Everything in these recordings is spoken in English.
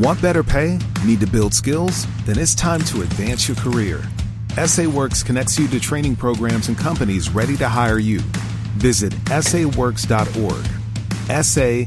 Want better pay? Need to build skills? Then it's time to advance your career. SAWorks connects you to training programs and companies ready to hire you. Visit SAWorks.org. SAWorks.org.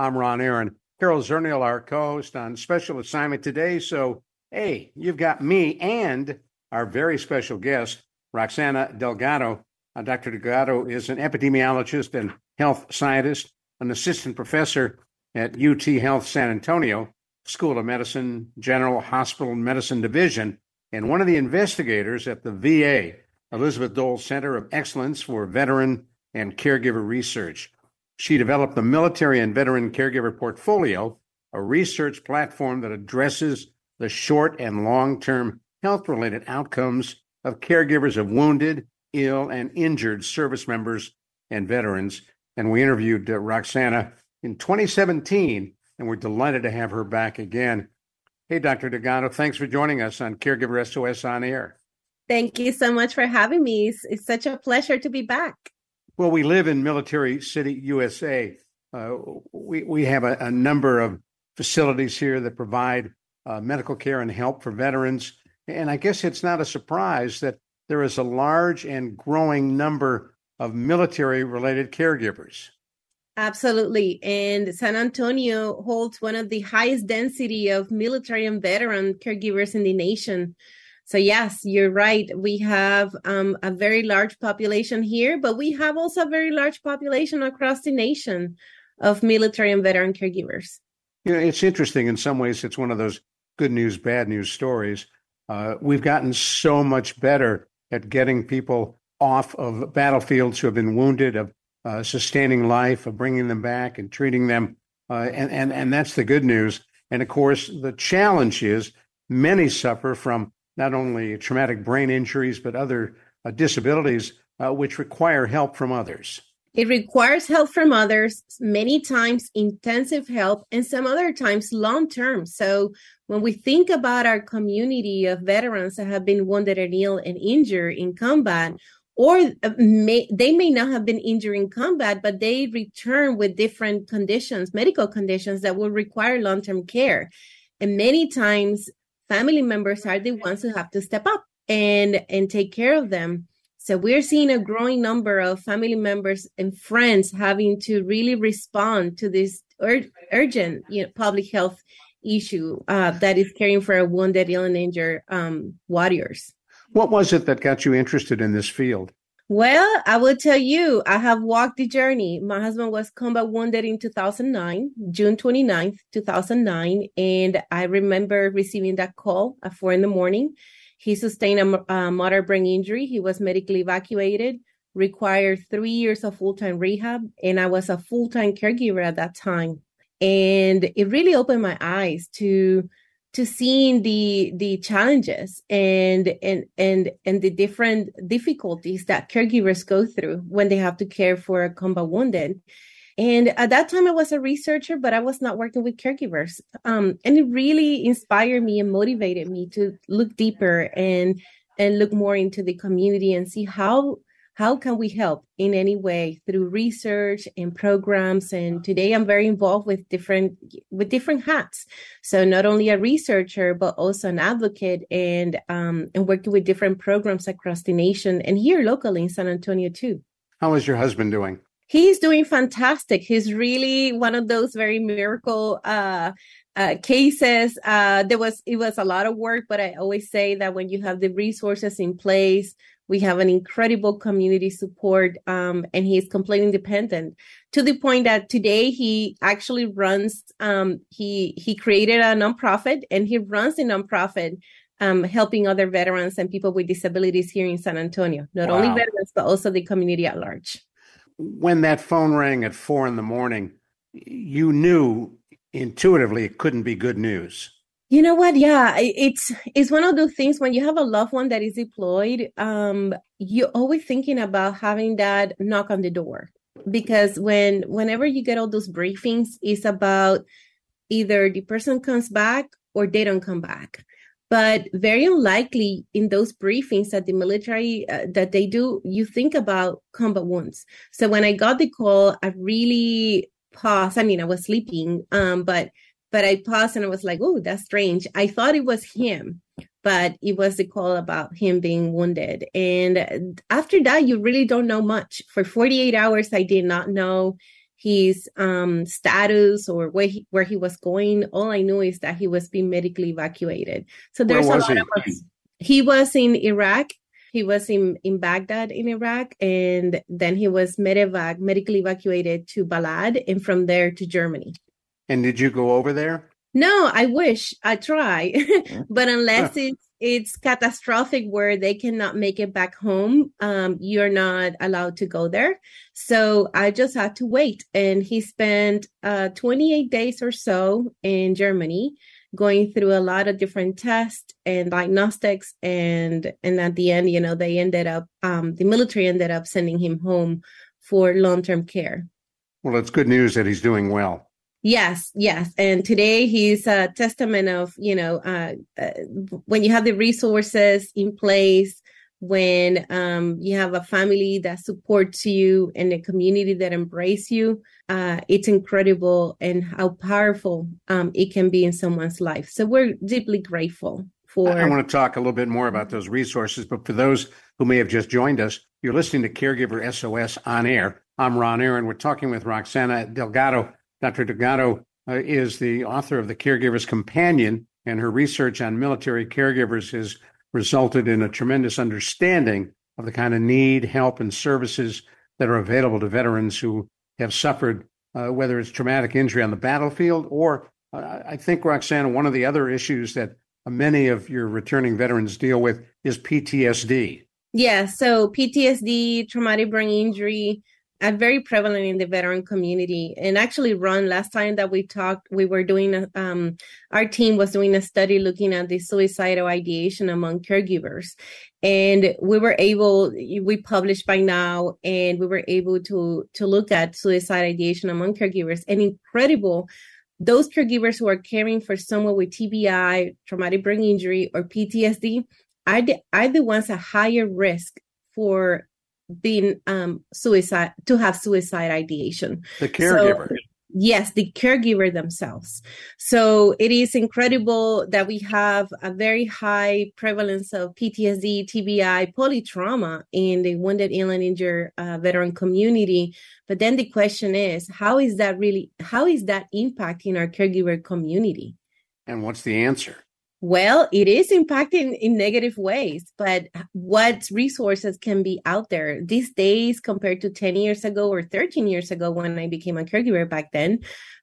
I'm Ron Aaron. Carol Zernial, our co-host, on special assignment today. So, hey, you've got me and our very special guest, Roxana Delgado. Dr. Delgado is an epidemiologist and health scientist, an assistant professor at UT Health San Antonio, School of Medicine, General Hospital Medicine Division, and one of the investigators at the VA, Elizabeth Dole Center of Excellence for Veteran and Caregiver Research. She developed the Military and Veteran Caregiver Portfolio, a research platform that addresses the short and long-term health-related outcomes of caregivers of wounded, ill, and injured service members and veterans. And we interviewed Roxana in 2017, and we're delighted to have her back again. Hey, Dr. Delgado, thanks for joining us on Caregiver SOS On Air. Thank you so much for having me. It's such a pleasure to be back. Well, we live in Military City, USA. We have a number of facilities here that provide medical care and help for veterans. And I guess it's not a surprise that there is a large and growing number of military-related caregivers. Absolutely. And San Antonio holds one of the highest density of military and veteran caregivers in the nation. So yes, you're right. We have a very large population here, but we have also a very large population across the nation of military and veteran caregivers. You know, it's interesting. In some ways, it's one of those good news, bad news stories. We've gotten so much better at getting people off of battlefields who have been wounded, of sustaining life, of bringing them back and treating them. And that's the good news. And of course, the challenge is many suffer from not only traumatic brain injuries, but other disabilities, which require help from others. It requires help from others, many times intensive help, and some other times long-term. So when we think about our community of veterans that have been wounded and ill and injured in combat, or they may not have been injured in combat, but they return with different conditions, medical conditions that will require long-term care. And many times, family members are the ones who have to step up and take care of them. So we're seeing a growing number of family members and friends having to really respond to this urgent public health issue that is caring for a wounded, ill, and injured warriors. What was it that got you interested in this field? Well, I will tell you, I have walked the journey. My husband was combat wounded in 2009, June 29th, 2009. And I remember receiving that call at 4 a.m. He sustained a motor brain injury. He was medically evacuated, required 3 years of full-time rehab. And I was a full-time caregiver at that time. And it really opened my eyes to seeing the challenges and the different difficulties that caregivers go through when they have to care for a combat wounded. And at that time, I was a researcher, but I was not working with caregivers. And it really inspired me and motivated me to look deeper and look more into the community and see how can we help in any way through research and programs. And today I'm very involved with different hats. So not only a researcher, but also an advocate and working with different programs across the nation and here locally in San Antonio too. How is your husband doing? He's doing fantastic. He's really one of those very miracle cases. It was a lot of work, but I always say that when you have the resources in place, we have an incredible community support, and he is completely independent to the point that today he actually runs, he created a nonprofit and he runs the nonprofit helping other veterans and people with disabilities here in San Antonio, not only veterans, but also the community at large. When that phone rang at 4 a.m, you knew intuitively it couldn't be good news. You know what? Yeah, it's one of those things when you have a loved one that is deployed, you're always thinking about having that knock on the door, because whenever you get all those briefings, it's about either the person comes back or they don't come back. But very unlikely in those briefings that the military that they do, you think about combat wounds. So when I got the call, I really paused. I mean, I was sleeping, but I paused and I was like, oh, that's strange. I thought it was him, but it was the call about him being wounded. And after that, you really don't know much. For 48 hours, I did not know his status or where he was going. All I knew is that he was being medically evacuated. So there's a lot of us. He was in Iraq. He was in Baghdad in Iraq. And then he was medically evacuated to Balad and from there to Germany. And did you go over there? No, I wish. I try. But unless it's catastrophic where they cannot make it back home, you're not allowed to go there. So I just had to wait. And he spent 28 days or so in Germany, going through a lot of different tests and diagnostics. And at the end, you know, they ended up, the military ended up sending him home for long-term care. Well, it's good news that he's doing well. Yes, yes. And today he's a testament of, you know, when you have the resources in place, when you have a family that supports you and a community that embraces you, it's incredible and how powerful it can be in someone's life. So we're deeply grateful for. I want to talk a little bit more about those resources, but for those who may have just joined us, you're listening to Caregiver SOS on air. I'm Ron Aaron. We're talking with Roxana Delgado. Dr. Delgado is the author of The Caregiver's Companion, and her research on military caregivers has resulted in a tremendous understanding of the kind of need, help, and services that are available to veterans who have suffered, whether it's traumatic injury on the battlefield or, I think, Roxana, one of the other issues that many of your returning veterans deal with is PTSD. Yeah, so PTSD, traumatic brain injury, are very prevalent in the veteran community. And actually, Ron, last time that we talked, we were doing, our team was doing a study looking at the suicidal ideation among caregivers. And we published by now, and we were able to look at suicide ideation among caregivers. And incredible, those caregivers who are caring for someone with TBI, traumatic brain injury, or PTSD, are the ones at higher risk for being suicide ideation. The caregiver. So, yes, the caregiver themselves. So it is incredible that we have a very high prevalence of PTSD, TBI, polytrauma in the wounded, ill, and injured veteran community. But then the question is, how is that impacting our caregiver community? And what's the answer? Well, it is impacting in negative ways, but what resources can be out there these days compared to 10 years ago or 13 years ago when I became a caregiver back then?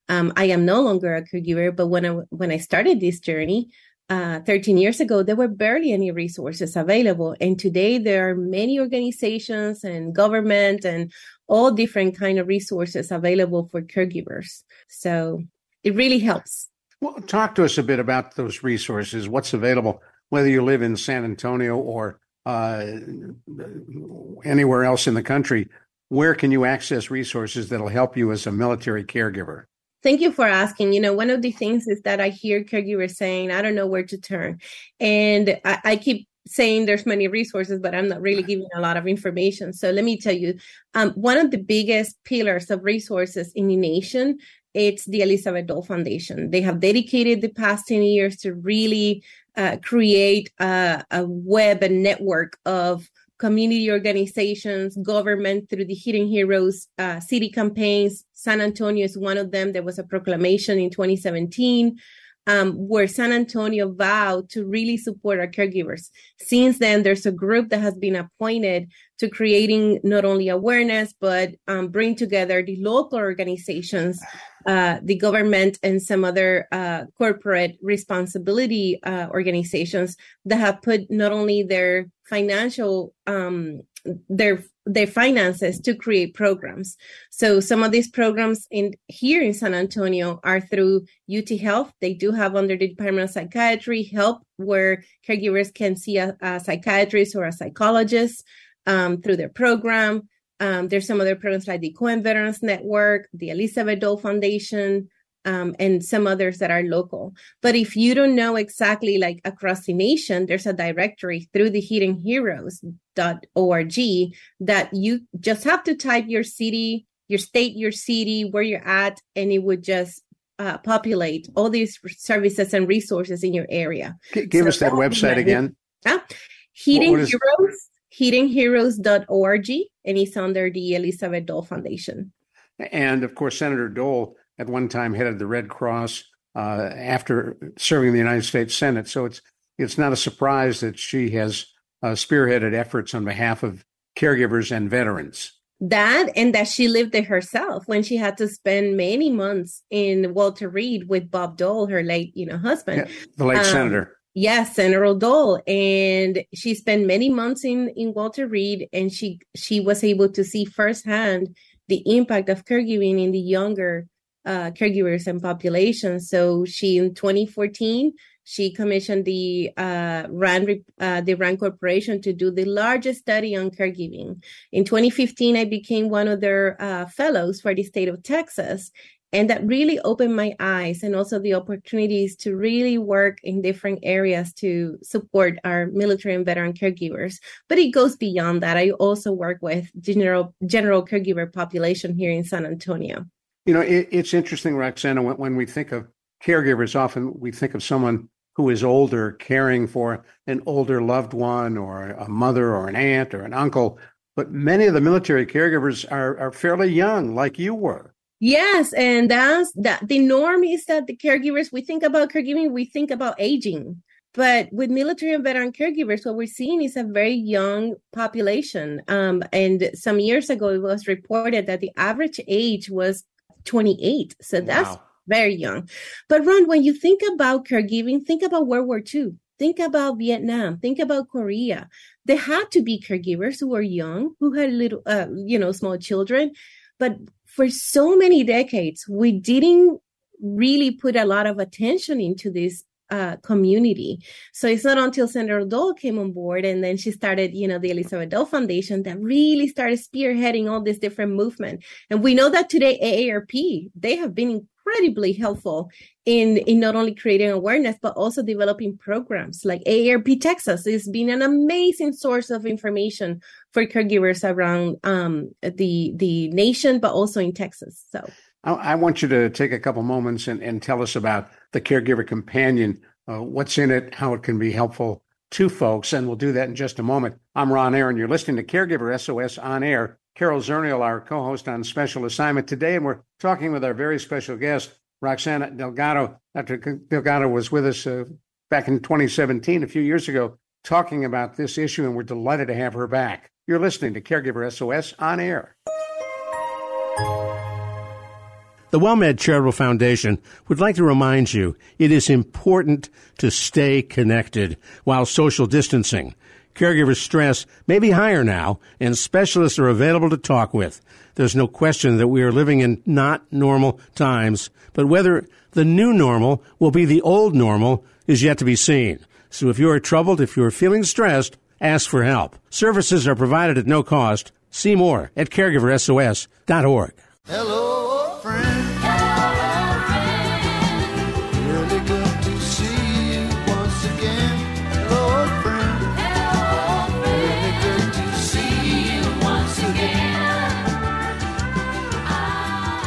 I am no longer a caregiver, but when I started this journey 13 years ago, there were barely any resources available. And today there are many organizations and government and all different kind of resources available for caregivers. So it really helps. Well, talk to us a bit about those resources, what's available, whether you live in San Antonio or anywhere else in the country. Where can you access resources that will help you as a military caregiver? Thank you for asking. You know, one of the things is that I hear caregivers saying, I don't know where to turn. And I keep saying there's many resources, but I'm not really giving a lot of information. So let me tell you, one of the biggest pillars of resources in the nation, it's the Elizabeth Dole Foundation. They have dedicated the past 10 years to really create a web and network of community organizations, government through the Hidden Heroes city campaigns. San Antonio is one of them. There was a proclamation in 2017 where San Antonio vowed to really support our caregivers. Since then, there's a group that has been appointed to creating not only awareness, but bring together the local organizations, the government, and some other corporate responsibility organizations that have put not only their financial, their their finances to create programs. So some of these programs here in San Antonio are through UT Health. They do have under the Department of Psychiatry help where caregivers can see a psychiatrist or a psychologist through their program. There's some other programs like the Cohen Veterans Network, the Elizabeth Dole Foundation, and some others that are local. But if you don't know exactly, like across the nation, there's a directory through the HiddenHeroes.org that you just have to type your city, your state, your city, where you're at, and it would just populate all these services and resources in your area. Give us that website again. HiddenHeroes.org, and it's under the Elizabeth Dole Foundation. And of course, Senator Dole at one time headed the Red Cross after serving in the United States Senate. So it's not a surprise that she has spearheaded efforts on behalf of caregivers and veterans. That, and that she lived it herself when she had to spend many months in Walter Reed with Bob Dole, her late husband. Yeah, the late senator. Yes, Senator Dole. And she spent many months in Walter Reed, and she was able to see firsthand the impact of caregiving in the younger caregivers and population. So in 2014, she commissioned the RAND Corporation to do the largest study on caregiving. In 2015, I became one of their fellows for the state of Texas. And that really opened my eyes and also the opportunities to really work in different areas to support our military and veteran caregivers. But it goes beyond that. I also work with general caregiver population here in San Antonio. You know, it's interesting, Roxana, when we think of caregivers, often we think of someone who is older, caring for an older loved one or a mother or an aunt or an uncle. But many of the military caregivers are fairly young, like you were. Yes. And that's that. The norm is that the caregivers, we think about caregiving, we think about aging. But with military and veteran caregivers, what we're seeing is a very young population. And some years ago, it was reported that the average age was 28. So that's very young. But Ron, when you think about caregiving, think about World War II. Think about Vietnam. Think about Korea. There had to be caregivers who were young, who had little, small children. But for so many decades, we didn't really put a lot of attention into this community. So it's not until Senator Dole came on board and then she started, the Elizabeth Dole Foundation that really started spearheading all this different movement. And we know that today AARP, they have been incredibly helpful in not only creating awareness, but also developing programs like AARP Texas. It's been an amazing source of information for caregivers around the nation, but also in Texas. So I want you to take a couple moments and tell us about the Caregiver Companion, what's in it, how it can be helpful to folks, and we'll do that in just a moment. I'm Ron Aaron. You're listening to Caregiver SOS On Air. Carol Zernial, our co-host on Special Assignment today, and we're talking with our very special guest, Roxana Delgado. Dr. Delgado was with us back in 2017, a few years ago, talking about this issue, and we're delighted to have her back. You're listening to Caregiver SOS On Air. The WellMed Charitable Foundation would like to remind you it is important to stay connected while social distancing. Caregiver stress may be higher now, and specialists are available to talk with. There's no question that we are living in not normal times, but whether the new normal will be the old normal is yet to be seen. So if you are troubled, if you are feeling stressed, ask for help. Services are provided at no cost. See more at caregiversos.org. Hello, friend.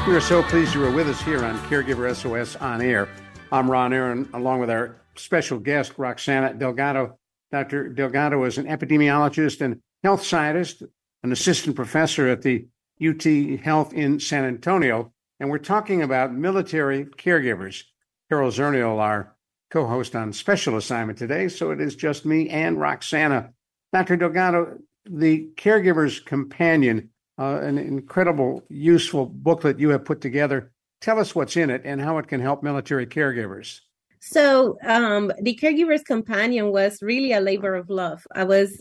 We are so pleased you are with us here on Caregiver SOS On Air. I'm Ron Aaron, along with our special guest, Roxana Delgado. Dr. Delgado is an epidemiologist and health scientist, an assistant professor at the UT Health in San Antonio, and we're talking about military caregivers. Carol Zernial, our co-host on Special Assignment today, so it is just me and Roxana. Dr. Delgado, the Caregiver's Companion, an incredible, useful booklet you have put together. Tell us what's in it and how it can help military caregivers. So the Caregiver's Companion was really a labor of love. I was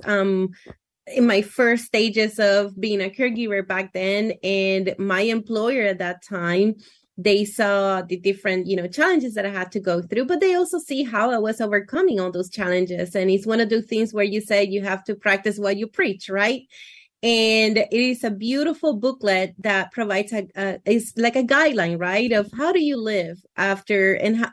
in my first stages of being a caregiver back then. And my employer at that time, they saw the different, challenges that I had to go through, but they also see how I was overcoming all those challenges. And it's one of those things where you say you have to practice what you preach, right? And it is a beautiful booklet that provides it's like a guideline, right? Of how do you live after and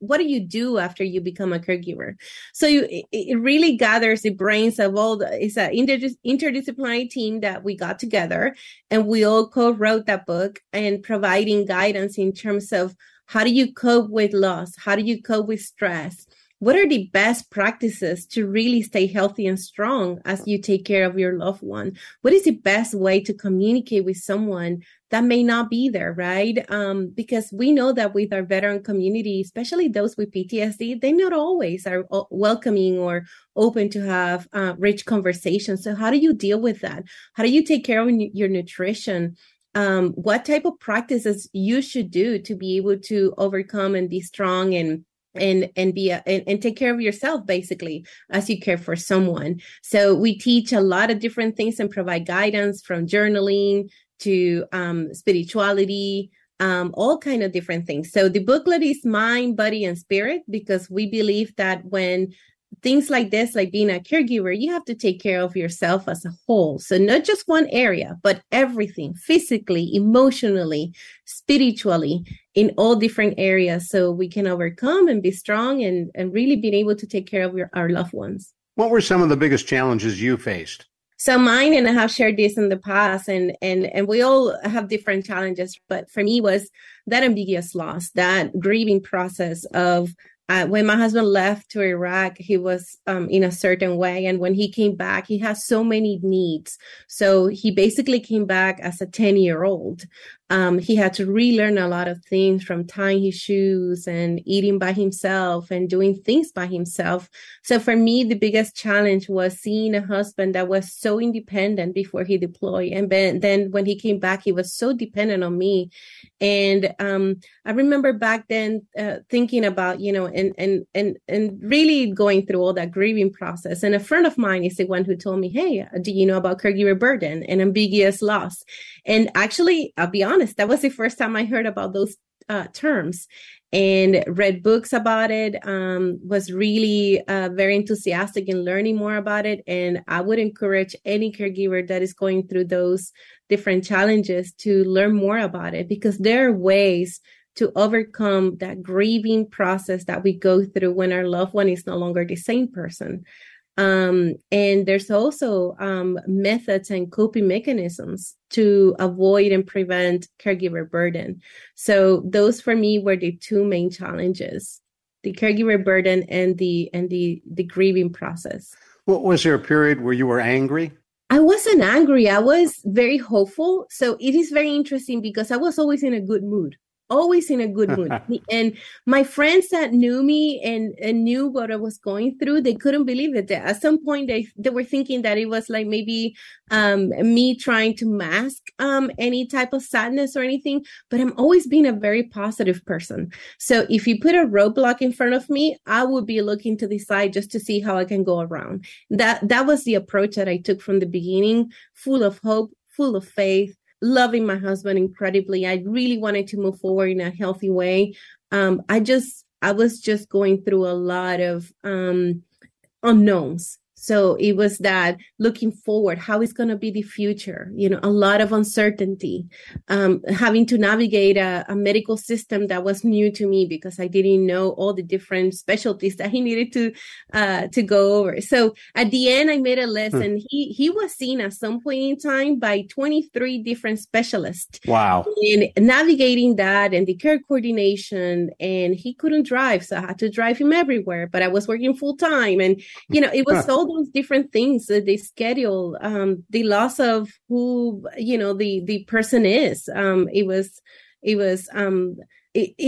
what do you do after you become a caregiver? So it really gathers the brains of it's an interdisciplinary team that we got together, and we all co-wrote that book and providing guidance in terms of how do you cope with loss? How do you cope with stress? What are the best practices to really stay healthy and strong as you take care of your loved one? What is the best way to communicate with someone that may not be there, right? Because we know that with our veteran community, especially those with PTSD, they not always are welcoming or open to have rich conversations. So how do you deal with that? How do you take care of your nutrition? What type of practices you should do to be able to overcome and be strong and take care of yourself, basically, as you care for someone. So we teach a lot of different things and provide guidance from journaling to spirituality, all kind of different things. So the booklet is Mind, Body, and Spirit, because we believe that when things like this, like being a caregiver, you have to take care of yourself as a whole. So not just one area, but everything, physically, emotionally, spiritually, in all different areas. So we can overcome and be strong and really being able to take care of our loved ones. What were some of the biggest challenges you faced? So mine, and I have shared this in the past, and we all have different challenges. But for me was that ambiguous loss, that grieving process of when my husband left to Iraq, he was in a certain way. And when he came back, he has so many needs. So he basically came back as a 10-year-old. He had to relearn a lot of things, from tying his shoes and eating by himself and doing things by himself. So for me, the biggest challenge was seeing a husband that was so independent before he deployed. And then when he came back, he was so dependent on me. And I remember back then thinking about, and really going through all that grieving process. And a friend of mine is the one who told me, hey, do you know about caregiver burden and ambiguous loss? And actually, I'll be honest, that was the first time I heard about those terms and read books about it, was really very enthusiastic in learning more about it. And I would encourage any caregiver that is going through those different challenges to learn more about it, because there are ways to overcome that grieving process that we go through when our loved one is no longer the same person. And there's also methods and coping mechanisms to avoid and prevent caregiver burden. So those for me were the two main challenges, the caregiver burden and the grieving process. What was there a period where you were angry? I wasn't angry. I was very hopeful. So it is very interesting because I was always in a good mood. And my friends that knew me and knew what I was going through, they couldn't believe it. At some point, they were thinking that it was like maybe me trying to mask any type of sadness or anything. But I'm always been a very positive person. So if you put a roadblock in front of me, I would be looking to the side just to see how I can go around. That was the approach that I took from the beginning, full of hope, full of faith. Loving my husband incredibly. I really wanted to move forward in a healthy way. I was just going through a lot of unknowns. So it was that looking forward, how is going to be the future? A lot of uncertainty, having to navigate a medical system that was new to me because I didn't know all the different specialties that he needed to go over. So at the end, I made a list, and he was seen at some point in time by 23 different specialists. Wow! And navigating that and the care coordination, and he couldn't drive, so I had to drive him everywhere. But I was working full time, and it was all those different things that they schedule, the loss of who, the person is, it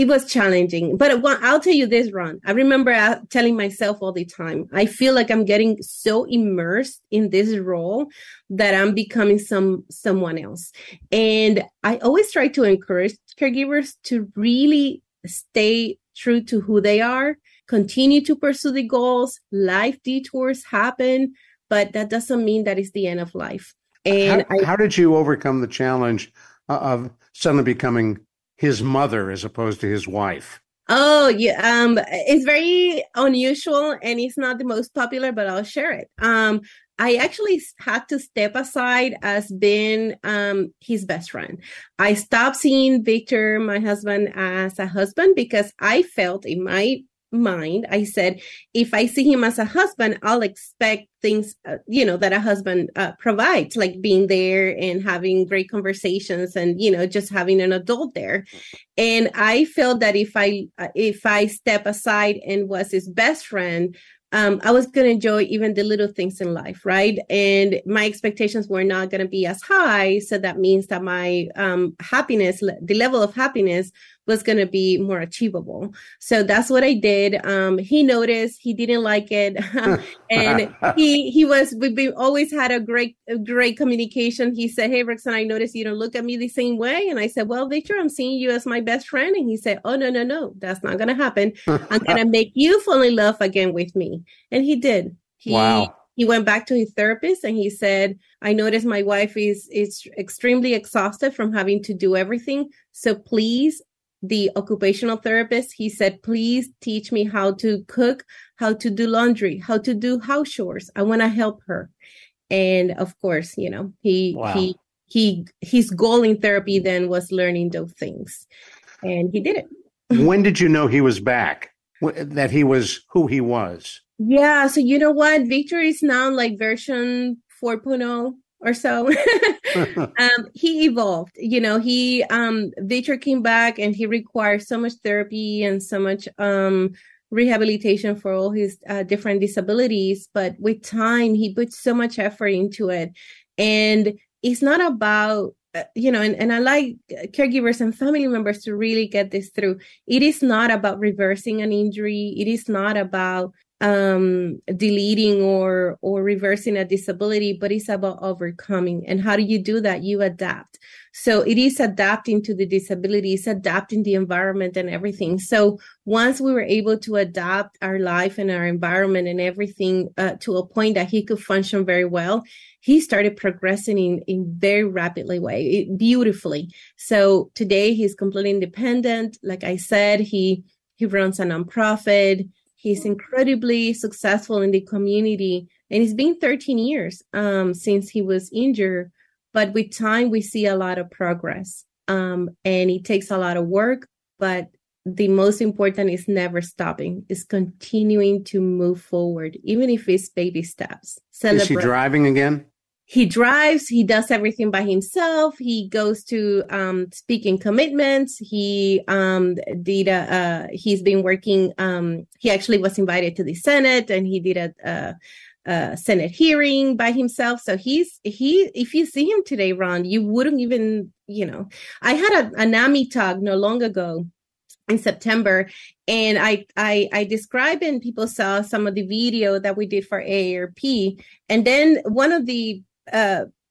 was challenging. But I'll tell you this, Ron, I remember telling myself all the time, I feel like I'm getting so immersed in this role that I'm becoming someone else. And I always try to encourage caregivers to really stay true to who they are. Continue to pursue the goals. Life detours happen. but that doesn't mean that it's the end of life. And how did you overcome the challenge of suddenly becoming his mother as opposed to his wife? Oh, yeah. It's very unusual and it's not the most popular, but I'll share it. I actually had to step aside as being his best friend. I stopped seeing Victor, my husband, as a husband because I felt in my mind, I said, if I see him as a husband, I'll expect things, that a husband provides, like being there and having great conversations and, just having an adult there. And I felt that if I step aside and was his best friend, I was going to enjoy even the little things in life, right? And my expectations were not going to be as high. So that means that my happiness, the level of happiness was going to be more achievable. So that's what I did. He noticed, he didn't like it. And we always had a great communication. He said, "Hey, Roxana, I noticed you don't look at me the same way." And I said, "Well, Victor, I'm seeing you as my best friend." And he said, "Oh, no, that's not going to happen. I'm going to make you fall in love again with me." And he did. He went back to his therapist and he said, "I noticed my wife is extremely exhausted from having to do everything. So please," the occupational therapist, he said, "please teach me how to cook, how to do laundry, how to do house chores. I want to help her." And of course, his goal in therapy then was learning those things. And he did it. When did you know he was back, that he was who he was? Yeah. So you know what? Victor is now like version 4.0. or so. He evolved, Victor came back and he required so much therapy and so much rehabilitation for all his different disabilities. But with time, he put so much effort into it. And it's not about, and I like caregivers and family members to really get this through. It is not about reversing an injury. It is not about deleting or reversing a disability, but it's about overcoming. And how do you do that? You adapt. So it is adapting to the disability, it's adapting the environment and everything. So once we were able to adapt our life and our environment and everything to a point that he could function very well, he started progressing in very rapidly way, beautifully. So today he's completely independent. Like I said, he runs a nonprofit. He's incredibly successful in the community, and it's been 13 years since he was injured. But with time, we see a lot of progress, and it takes a lot of work. But the most important is never stopping; is continuing to move forward, even if it's baby steps. Celebrate. Is he driving again? He drives. He does everything by himself. He goes to speaking commitments. He he's been working. He actually was invited to the Senate, and he did a Senate hearing by himself. So if you see him today, Ron, you wouldn't even, I had a NAMI talk no long ago in September, and I described, and people saw some of the video that we did for AARP, and then one of the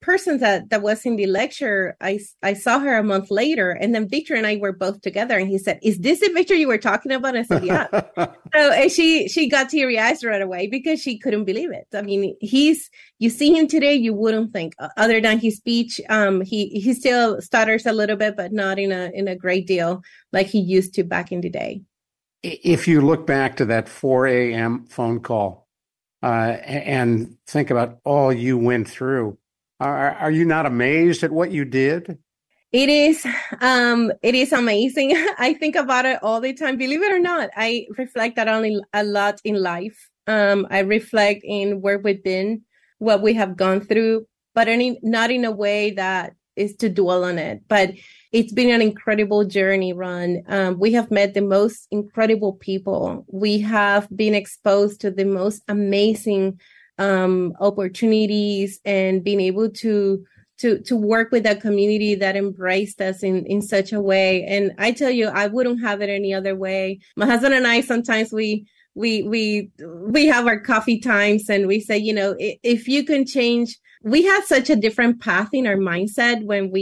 persons that was in the lecture, I saw her a month later, and then Victor and I were both together, and he said, "Is this the Victor you were talking about?" I said, "Yeah." So and she got teary-eyed right away because she couldn't believe it. I mean, you see him today, you wouldn't think, other than his speech, he still stutters a little bit, but not in a great deal like he used to back in the day. If you look back to that 4 a.m. phone call and think about all you went through, are you not amazed at what you did? It is amazing. I think about it all the time. Believe it or not, I reflect that only a lot in life. I reflect in where we've been, what we have gone through, but not in a way that is to dwell on it. But it's been an incredible journey, Ron. We have met the most incredible people. We have been exposed to the most amazing opportunities, and being able to work with a community that embraced us in such a way. And I tell you, I wouldn't have it any other way. My husband and I, sometimes we have our coffee times, and we say, if you can change, we had such a different path in our mindset when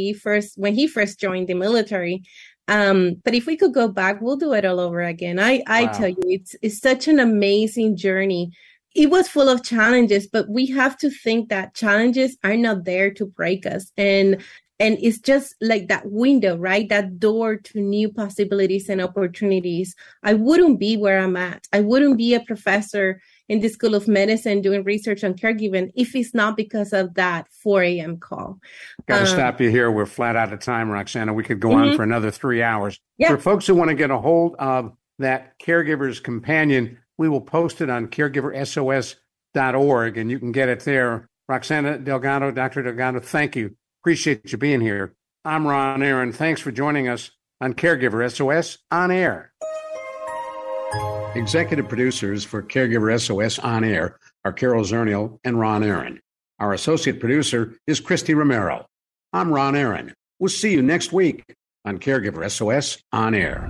he first joined the military. But if we could go back, we'll do it all over again. I tell you, it's such an amazing journey. It was full of challenges, but we have to think that challenges are not there to break us. And it's just like that window, right? That door to new possibilities and opportunities. I wouldn't be where I'm at. I wouldn't be a professor in the School of Medicine doing research on caregiving if it's not because of that 4 a.m. call. Got to stop you here. We're flat out of time, Roxana. We could go on for another 3 hours. Yeah. For folks who want to get a hold of that Caregiver's Companion, we will post it on caregiverSOS.org, and you can get it there. Roxana Delgado, Dr. Delgado, thank you. Appreciate you being here. I'm Ron Aaron. Thanks for joining us on Caregiver SOS On Air. Executive producers for Caregiver SOS On Air are Carol Zernial and Ron Aaron. Our associate producer is Christy Romero. I'm Ron Aaron. We'll see you next week on Caregiver SOS On Air.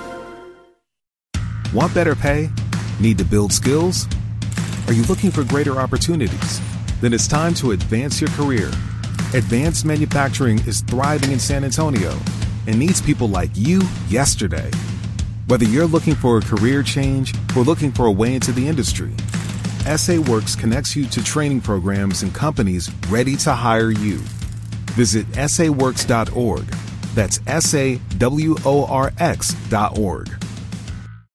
Want better pay? Need to build skills? Are you looking for greater opportunities? Then it's time to advance your career. Advanced Manufacturing is thriving in San Antonio and needs people like you yesterday. Whether you're looking for a career change or looking for a way into the industry, SAWorks connects you to training programs and companies ready to hire you. Visit SAWorks.org. That's SAWorks.org.